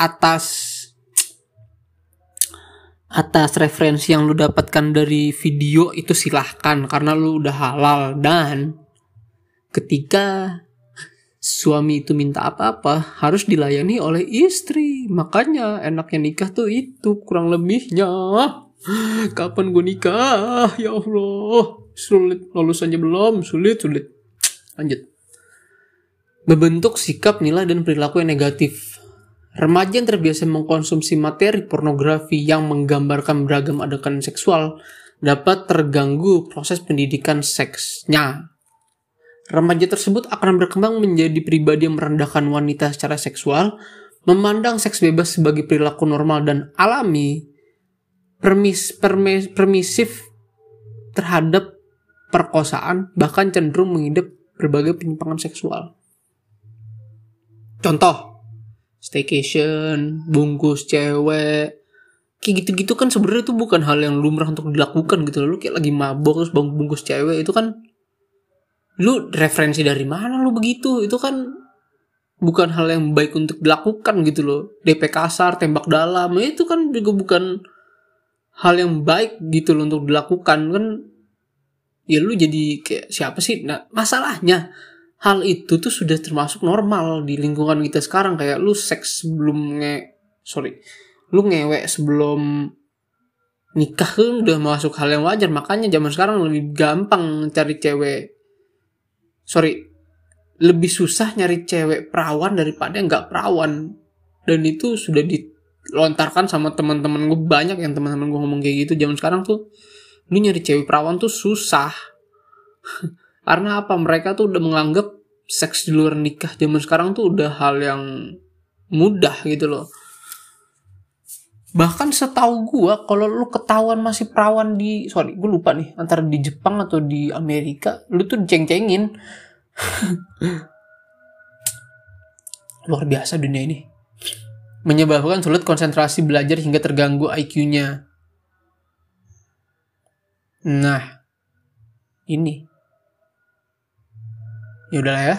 atas atas referensi yang lu dapatkan dari video itu, silahkan, karena lu udah halal. Dan ketika suami itu minta apa-apa harus dilayani oleh istri, makanya enaknya nikah tuh itu kurang lebihnya. Kapan gue nikah ya Allah, sulit, lulusannya belum, sulit sulit lanjut. Membentuk sikap, nilai, dan perilaku yang negatif. Remaja yang terbiasa mengkonsumsi materi pornografi yang menggambarkan beragam adegan seksual dapat terganggu proses pendidikan seksnya. Remaja tersebut akan berkembang menjadi pribadi yang merendahkan wanita secara seksual, memandang seks bebas sebagai perilaku normal dan alami, permis, permis, permisif terhadap perkosaan, bahkan cenderung mengidap berbagai penyimpangan seksual. Contoh, staycation, bungkus cewek, kayak gitu-gitu kan sebenarnya itu bukan hal yang lumrah untuk dilakukan gitu loh. Lu kayak lagi mabok terus bungkus cewek, itu kan lu referensi dari mana lu begitu? Itu kan bukan hal yang baik untuk dilakukan gitu loh. D P kasar, tembak dalam, itu kan juga bukan hal yang baik gitu loh untuk dilakukan kan. Ya lu jadi kayak siapa sih? Nah, masalahnya hal itu tuh sudah termasuk normal di lingkungan kita sekarang. Kayak lu seks sebelum nge... Sorry. Lu ngewek sebelum nikah kan udah masuk hal yang wajar. Makanya zaman sekarang lebih gampang cari cewek. Sorry. Lebih susah nyari cewek perawan daripada nggak perawan. Dan itu sudah dilontarkan sama teman-teman gue banyak. Yang teman-teman gue ngomong kayak gitu. Zaman sekarang tuh lu nyari cewek perawan tuh susah. Karena apa? Mereka tuh udah menganggap seks di luar nikah zaman sekarang tuh udah hal yang mudah gitu loh. Bahkan setahu gue, kalau lu ketahuan masih perawan di, sorry, gue lupa nih, antara di Jepang atau di Amerika, lu tuh diceng-cengin. Luar biasa dunia ini. Menyebabkan sulit konsentrasi belajar hingga terganggu I Q-nya. Nah, ini. Ya udahlah ya.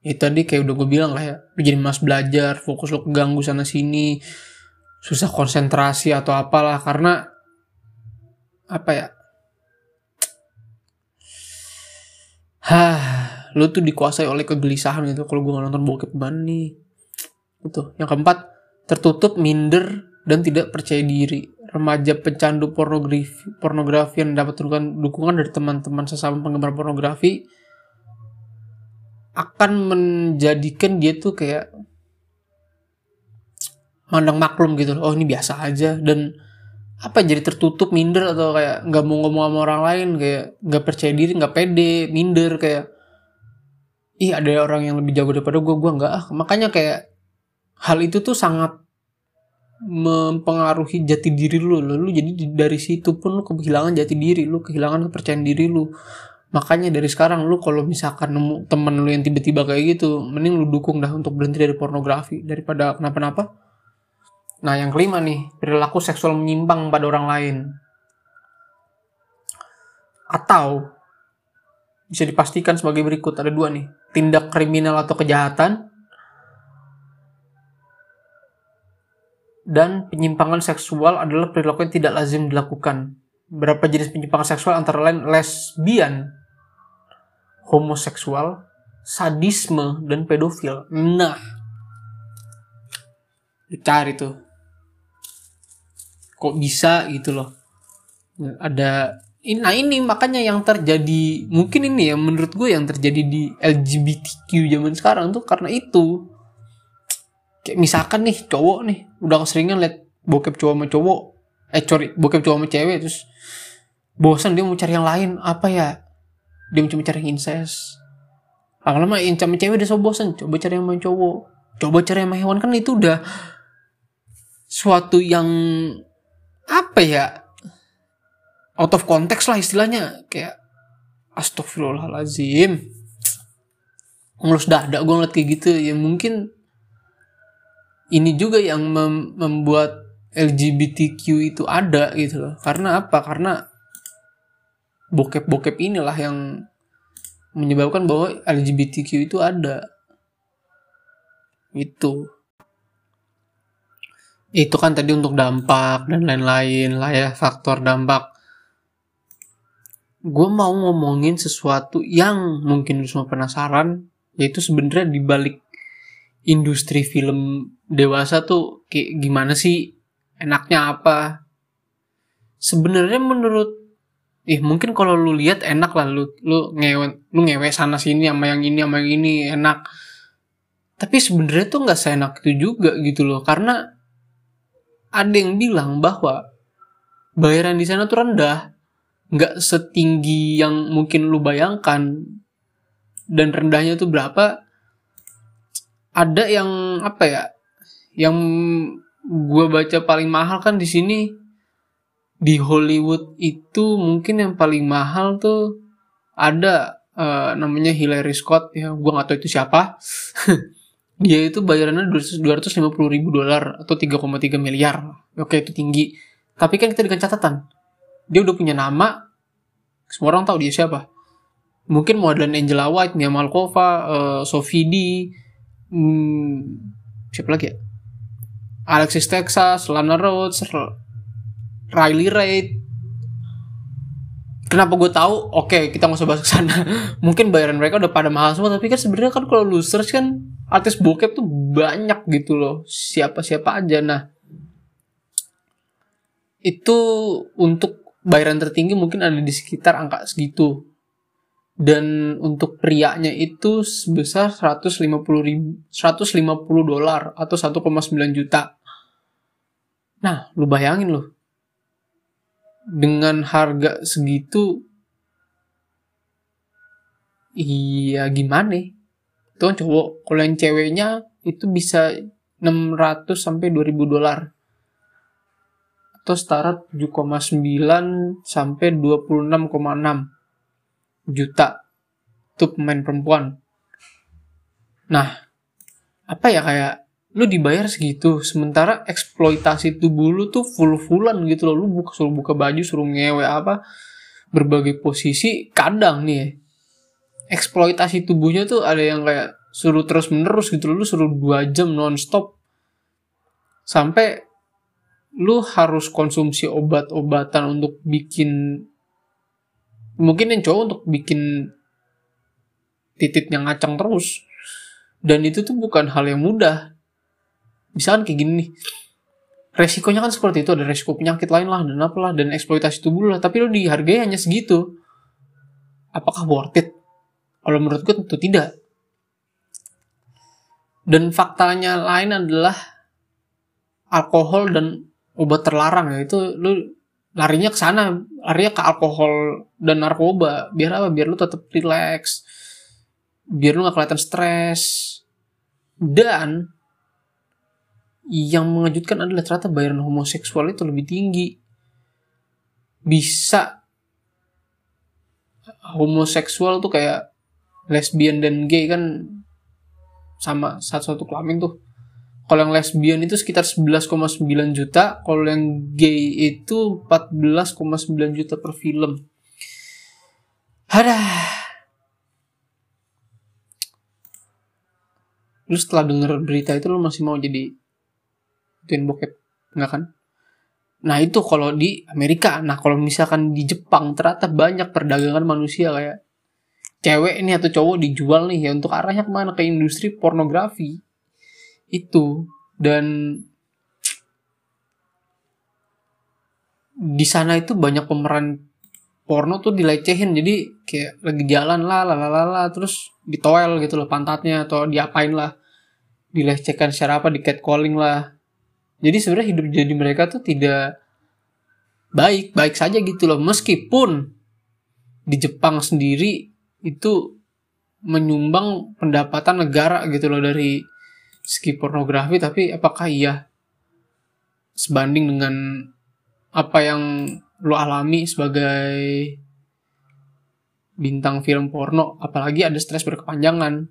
Itu tadi kayak udah gue bilang lah ya. Lu jadi mas belajar, fokus lu keganggu sana sini, susah konsentrasi atau apalah, karena apa ya? Hah, lu tuh dikuasai oleh kegelisahan gitu. Kalau gue nonton bokep ban nih. Itu. Yang keempat, tertutup, minder, dan tidak percaya diri. Remaja pecandu pornografi, pornografi yang dapat dukungan dari teman-teman sesama penggemar pornografi akan menjadikan dia tuh kayak mandang maklum gitu loh. Oh ini biasa aja, dan apa, jadi tertutup, minder, atau kayak nggak mau ngomong sama orang lain, kayak nggak percaya diri, nggak pede, minder, kayak ih ada orang yang lebih jago daripada gue, gue nggak ah. Makanya kayak hal itu tuh sangat mempengaruhi jati diri lu, lu jadi dari situ pun lu kehilangan jati diri lu, kehilangan kepercayaan diri lu. Makanya dari sekarang lu kalau misalkan nemu temen lu yang tiba-tiba kayak gitu, mending lu dukung dah untuk berhenti dari pornografi daripada kenapa-napa. Nah yang kelima nih, perilaku seksual menyimpang pada orang lain. Atau bisa dipastikan sebagai berikut, ada dua nih, tindak kriminal atau kejahatan dan penyimpangan seksual adalah perilaku yang tidak lazim dilakukan. Berapa jenis penyimpangan seksual antara lain lesbian, homoseksual, sadisme, dan pedofil. Nah, cari tuh. Kok bisa gitu loh. Ada, nah ini makanya yang terjadi, mungkin ini ya menurut gue yang terjadi di L G B T Q zaman sekarang tuh karena itu. Kayak misalkan nih cowok nih, udah keseringan liat bokep cowok sama cowok, eh sorry, bokep cowok sama cewek, terus bosan dia mau cari yang lain, apa ya? Dia cuma cari incest, Lama-lama yang sama cewek udah so bosen, coba cari yang sama cowok, coba cari yang sama hewan, kan itu udah suatu yang apa ya, out of context lah istilahnya. Kayak astagfirullahalazim, ngelus dada gue ngeliat kayak gitu. Ya mungkin ini juga yang mem- membuat L G B T Q itu ada gitu loh. Karena apa? Karena bokep-bokep inilah yang menyebabkan bahwa L G B T Q itu ada. Itu. Itu kan tadi untuk dampak dan lain-lain lah ya, faktor dampak. Gue mau ngomongin sesuatu yang mungkin lu semua penasaran, yaitu sebenarnya di balik industri film dewasa tuh kayak gimana sih? Enaknya apa? Sebenarnya menurut Eh mungkin kalau lu lihat enak lah, lu lu ngewe lu ngewe sana sini sama yang ini sama yang ini enak. Tapi sebenarnya tuh nggak seenak itu juga gitu loh, karena ada yang bilang bahwa bayaran di sana tuh rendah, nggak setinggi yang mungkin lu bayangkan. Dan rendahnya tuh berapa? Ada yang apa ya? Yang gua baca paling mahal kan di sini. Di Hollywood itu mungkin yang paling mahal tuh ada uh, namanya Hillary Scott ya, gue nggak tahu itu siapa. Dia itu bayarannya dua ratus lima puluh ribu dolar atau tiga koma tiga miliar. Oke, itu tinggi. Tapi kan kita dengan catatan, dia udah punya nama, semua orang tahu dia siapa. Mungkin modelan Angela White, Mia Malkova, uh, Sophie D, hmm, siapa lagi ya? Alexis Texas, Lana Rhodes, Riley Reid. Kenapa gue tahu? Oke, kita nggak usah bahas ke sana. Mungkin bayaran mereka udah pada mahal semua, tapi kan sebenarnya kan kalau lu search kan artis bokep tuh banyak gitu loh, siapa-siapa aja. Nah, itu untuk bayaran tertinggi mungkin ada di sekitar angka segitu. Dan untuk prianya itu sebesar seratus lima puluh ribu, seratus lima puluh dolar atau satu koma sembilan juta. Nah, lu bayangin loh, dengan harga segitu, iya gimana? Itu kan cowok. Kalau yang ceweknya itu bisa enam ratus sampai dua ribu dolar. Atau setara tujuh koma sembilan sampai dua puluh enam koma enam juta. Itu pemain perempuan. Nah, apa ya, kayak lu dibayar segitu, sementara eksploitasi tubuh lu tuh full-fullan gitu loh. Lu buka, suruh buka baju, suruh ngewe apa, berbagai posisi. Kadang nih ya, eksploitasi tubuhnya tuh ada yang kayak suruh terus-menerus gitu loh. Lu suruh dua jam non-stop, sampai lu harus konsumsi obat-obatan untuk bikin, mungkin yang cowok untuk bikin titiknya ngacang terus. Dan itu tuh bukan hal yang mudah. Misalkan kayak gini nih, resikonya kan seperti itu, ada resiko penyakit lain lah, dan apalah, dan eksploitasi tubuh lah, tapi lo dihargai hanya segitu. Apakah worth it? Kalau menurut gue tentu tidak. Dan faktanya lain adalah alkohol dan obat terlarang, ya itu lo larinya ke sana, larinya ke alkohol dan narkoba. Biar apa? Biar lo tetap relax, biar lo gak kelihatan stres. Dan yang mengejutkan adalah ternyata bayaran homoseksual itu lebih tinggi. Bisa homoseksual tuh kayak lesbian dan gay kan sama, satu-satu kelamin tuh. Kalau yang lesbian itu sekitar sebelas koma sembilan juta, kalau yang gay itu empat belas koma sembilan juta per film. Hadah. Lu setelah denger berita itu lu masih mau jadi tuin bokep, enggak kan? Nah itu kalau di Amerika. Nah kalau misalkan di Jepang, ternyata banyak perdagangan manusia, kayak cewek nih atau cowok dijual nih ya, untuk arahnya kemana? Ke industri pornografi itu. Dan di sana itu banyak pemeran porno tuh dilecehin, jadi kayak lagi jalan lah lalalala, terus ditoel gitu loh pantatnya, atau diapain lah, dilecehkan secara apa, di catcalling lah. Jadi sebenarnya hidup jadi mereka tuh tidak baik-baik saja gitu loh. Meskipun di Jepang sendiri itu menyumbang pendapatan negara gitu loh dari segi pornografi, tapi apakah iya sebanding dengan apa yang lo alami sebagai bintang film porno, apalagi ada stres berkepanjangan.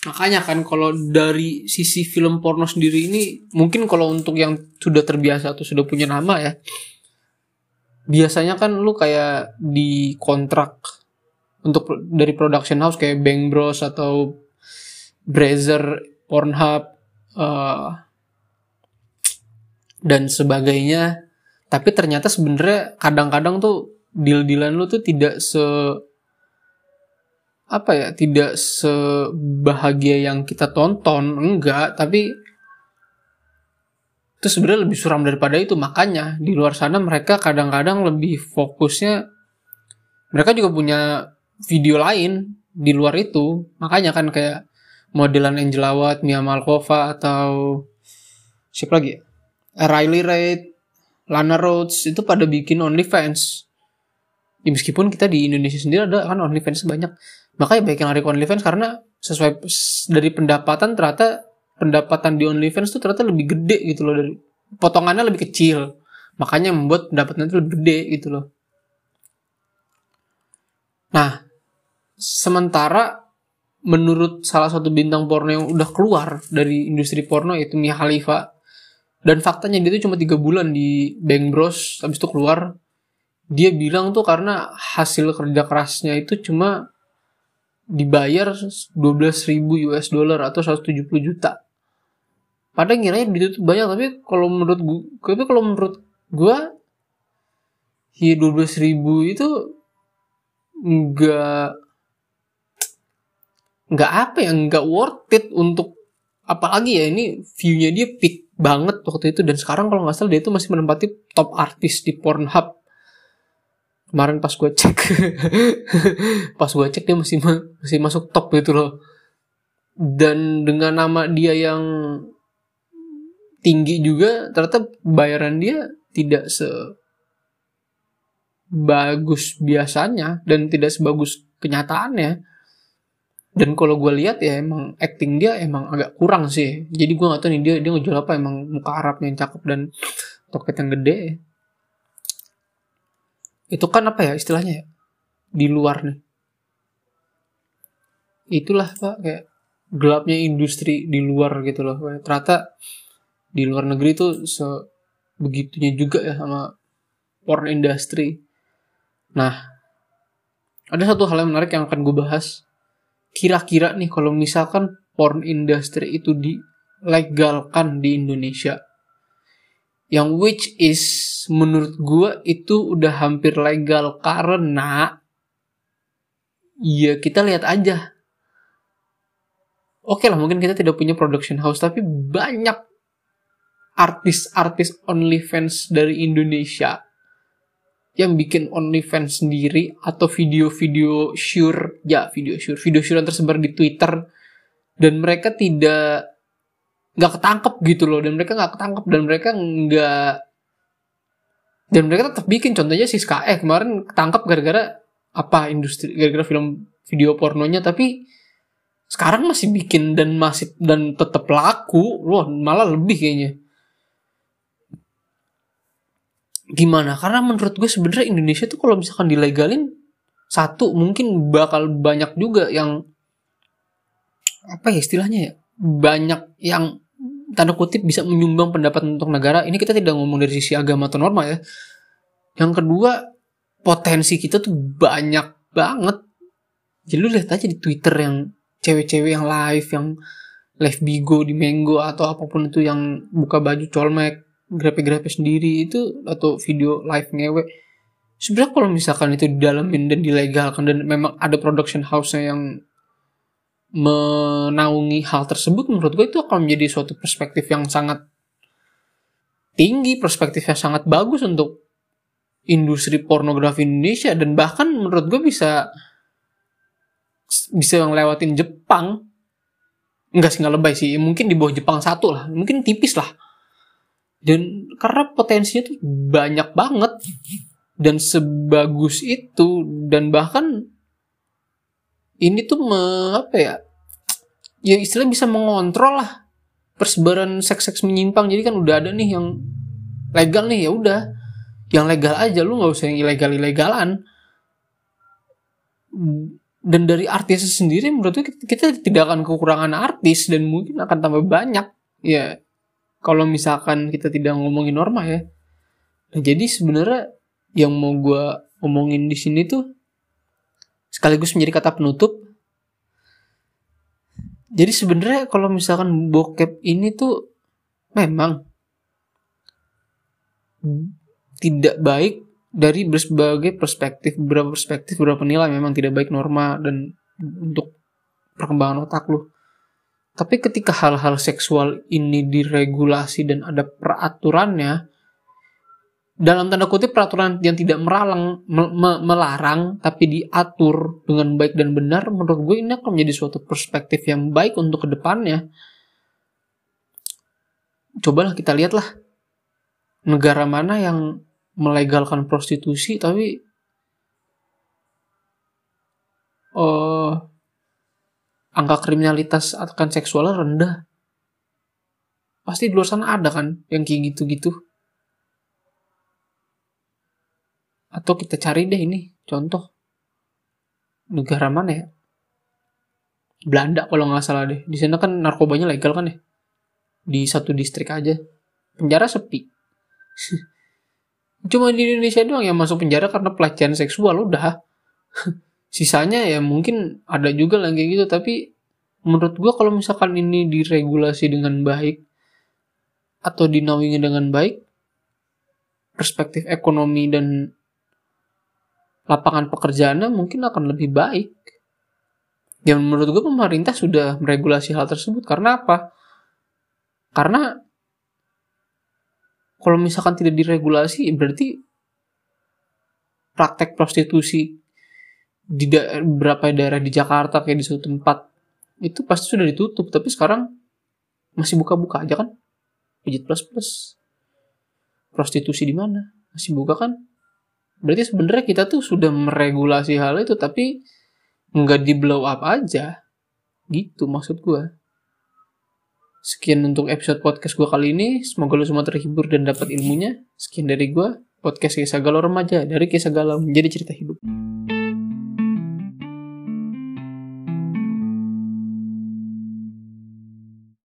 Makanya kan kalau dari sisi film porno sendiri ini, mungkin kalau untuk yang sudah terbiasa atau sudah punya nama ya, biasanya kan lu kayak di kontrak untuk dari production house kayak Bang Bros atau Brazzer, Pornhub uh, dan sebagainya. Tapi ternyata sebenarnya kadang-kadang tuh deal-dealan lu tuh tidak se apa ya, tidak sebahagia yang kita tonton, enggak, tapi itu sebenarnya lebih suram daripada itu. Makanya di luar sana mereka kadang-kadang lebih fokusnya, mereka juga punya video lain di luar itu. Makanya kan kayak modelan Angela Watt, Mia Malkova, atau siapa lagi ya? Riley Reid, Lana Rhoades, itu pada bikin OnlyFans. Ya, meskipun kita di Indonesia sendiri ada kan OnlyFans banyak. Makanya banyak yang lari ke OnlyFans karena sesuai dari pendapatan, ternyata pendapatan di OnlyFans tuh ternyata lebih gede gitu loh, dari potongannya lebih kecil, makanya membuat pendapatannya itu lebih gede gitu loh. Nah, sementara menurut salah satu bintang porno yang udah keluar dari industri porno yaitu Mia Khalifa, dan faktanya dia tuh cuma tiga bulan di Bang Bros, habis itu keluar, dia bilang tuh karena hasil kerja kerasnya itu cuma dibayar dua belas ribu US dollar atau seratus tujuh puluh juta. Padahal ngiranya itu banyak, tapi kalau menurut gue, tapi kalau menurut gue, ya dua belas ribu itu enggak enggak apa ya, enggak worth it untuk, apalagi ya ini view-nya dia peak banget waktu itu, dan sekarang kalau enggak salah dia itu masih menempati top artis di Pornhub. Kemarin pas gue cek, pas gue cek dia masih ma- masih masuk top gitu loh. Dan dengan nama dia yang tinggi juga, ternyata bayaran dia tidak sebagus biasanya dan tidak sebagus kenyataannya. Dan kalau gue lihat ya emang acting dia emang agak kurang sih. Jadi gue nggak tahu nih dia dia ngejual apa, emang muka Arabnya yang cakep dan toket yang gede ya. Itu kan apa ya istilahnya ya? Di luar nih. Itulah Pak, kayak gelapnya industri di luar gitu loh. Ternyata di luar negeri tuh sebegitunya juga ya sama porn industry. Nah, ada satu hal yang menarik yang akan gue bahas. Kira-kira nih kalau misalkan porn industry itu dilegalkan di Indonesia, yang which is menurut gue itu udah hampir legal karena ya kita lihat aja. Oke lah, mungkin kita tidak punya production house, tapi banyak artis-artis OnlyFans dari Indonesia yang bikin OnlyFans sendiri atau video-video sure, ya video sure, video sure yang tersebar di Twitter, dan mereka tidak nggak ketangkep gitu loh, dan mereka nggak ketangkep dan mereka nggak dan mereka tetap bikin. Contohnya Siska eh kemarin ketangkep gara-gara apa, industri, gara-gara film video pornonya, tapi sekarang masih bikin dan masih dan tetap laku loh, malah lebih kayaknya. Gimana? Karena menurut gue sebenarnya Indonesia tuh kalau misalkan dilegalin, satu mungkin bakal banyak juga yang apa ya istilahnya ya, banyak yang tanda kutip bisa menyumbang pendapatan untuk negara. Ini kita tidak ngomong dari sisi agama atau norma ya. Yang kedua, potensi kita tuh banyak banget. Jadi lu lihat aja di Twitter yang cewek-cewek yang live, yang live Bigo di Mango atau apapun itu, yang buka baju colmek, grepe-grepe sendiri itu, atau video live ngewe. Sebenarnya kalau misalkan itu didalamin dan dilegalkan dan memang ada production house-nya yang menaungi hal tersebut, menurut gue itu akan menjadi suatu perspektif yang sangat tinggi, perspektifnya sangat bagus untuk industri pornografi Indonesia, dan bahkan menurut gue bisa bisa ngelewatin Jepang. Enggak sih, enggak lebay sih, mungkin di bawah Jepang satu lah, mungkin tipis lah. Dan karena potensinya tuh banyak banget dan sebagus itu, dan bahkan ini tuh me, apa ya, ya istilahnya bisa mengontrol lah persebaran seks-seks menyimpang. Jadi kan udah ada nih yang legal nih, ya udah yang legal aja, lu nggak usah yang ilegal-ilegalan. Dan dari artis sendiri menurut gue kita tidak akan kekurangan artis dan mungkin akan tambah banyak ya kalau misalkan kita tidak ngomongin norma ya. Nah, jadi sebenarnya yang mau gue omongin di sini tuh sekaligus menjadi kata penutup. Jadi sebenarnya kalau misalkan bokep ini tuh memang tidak baik dari berbagai perspektif, beberapa perspektif, beberapa nilai memang tidak baik norma dan untuk perkembangan otak lu. Tapi ketika hal-hal seksual ini diregulasi dan ada peraturannya, dalam tanda kutip peraturan yang tidak meralang, me- melarang, tapi diatur dengan baik dan benar, menurut gue ini akan menjadi suatu perspektif yang baik untuk kedepannya. Cobalah kita lihatlah negara mana yang melegalkan prostitusi tapi uh, angka kriminalitas akan seksualnya rendah. Pasti di luar sana ada kan yang kayak gitu-gitu. Atau kita cari deh ini contoh negara mana ya? Belanda kalau nggak salah deh. Di sana kan narkobanya legal kan ya? Di satu distrik aja. Penjara sepi. Cuma di Indonesia doang yang masuk penjara karena pelecehan seksual, udah. Sisanya ya mungkin ada juga lah kayak gitu, tapi menurut gue kalau misalkan ini diregulasi dengan baik atau dinaungi dengan baik, perspektif ekonomi dan lapangan pekerjaannya mungkin akan lebih baik. Dan menurut gue pemerintah sudah meregulasi hal tersebut. Karena apa? Karena kalau misalkan tidak diregulasi, berarti praktek prostitusi di da- beberapa daerah di Jakarta, kayak di suatu tempat, itu pasti sudah ditutup. Tapi sekarang masih buka-buka aja kan? Pijit plus-plus. Prostitusi di mana? Masih buka kan? Berarti sebenarnya kita tuh sudah meregulasi hal itu, tapi nggak di-blow up aja. Gitu maksud gue. Sekian untuk episode podcast gue kali ini. Semoga lo semua terhibur dan dapat ilmunya. Sekian dari gue. Podcast Kisah Galau Remaja. Dari Kisah Galau menjadi cerita hidup.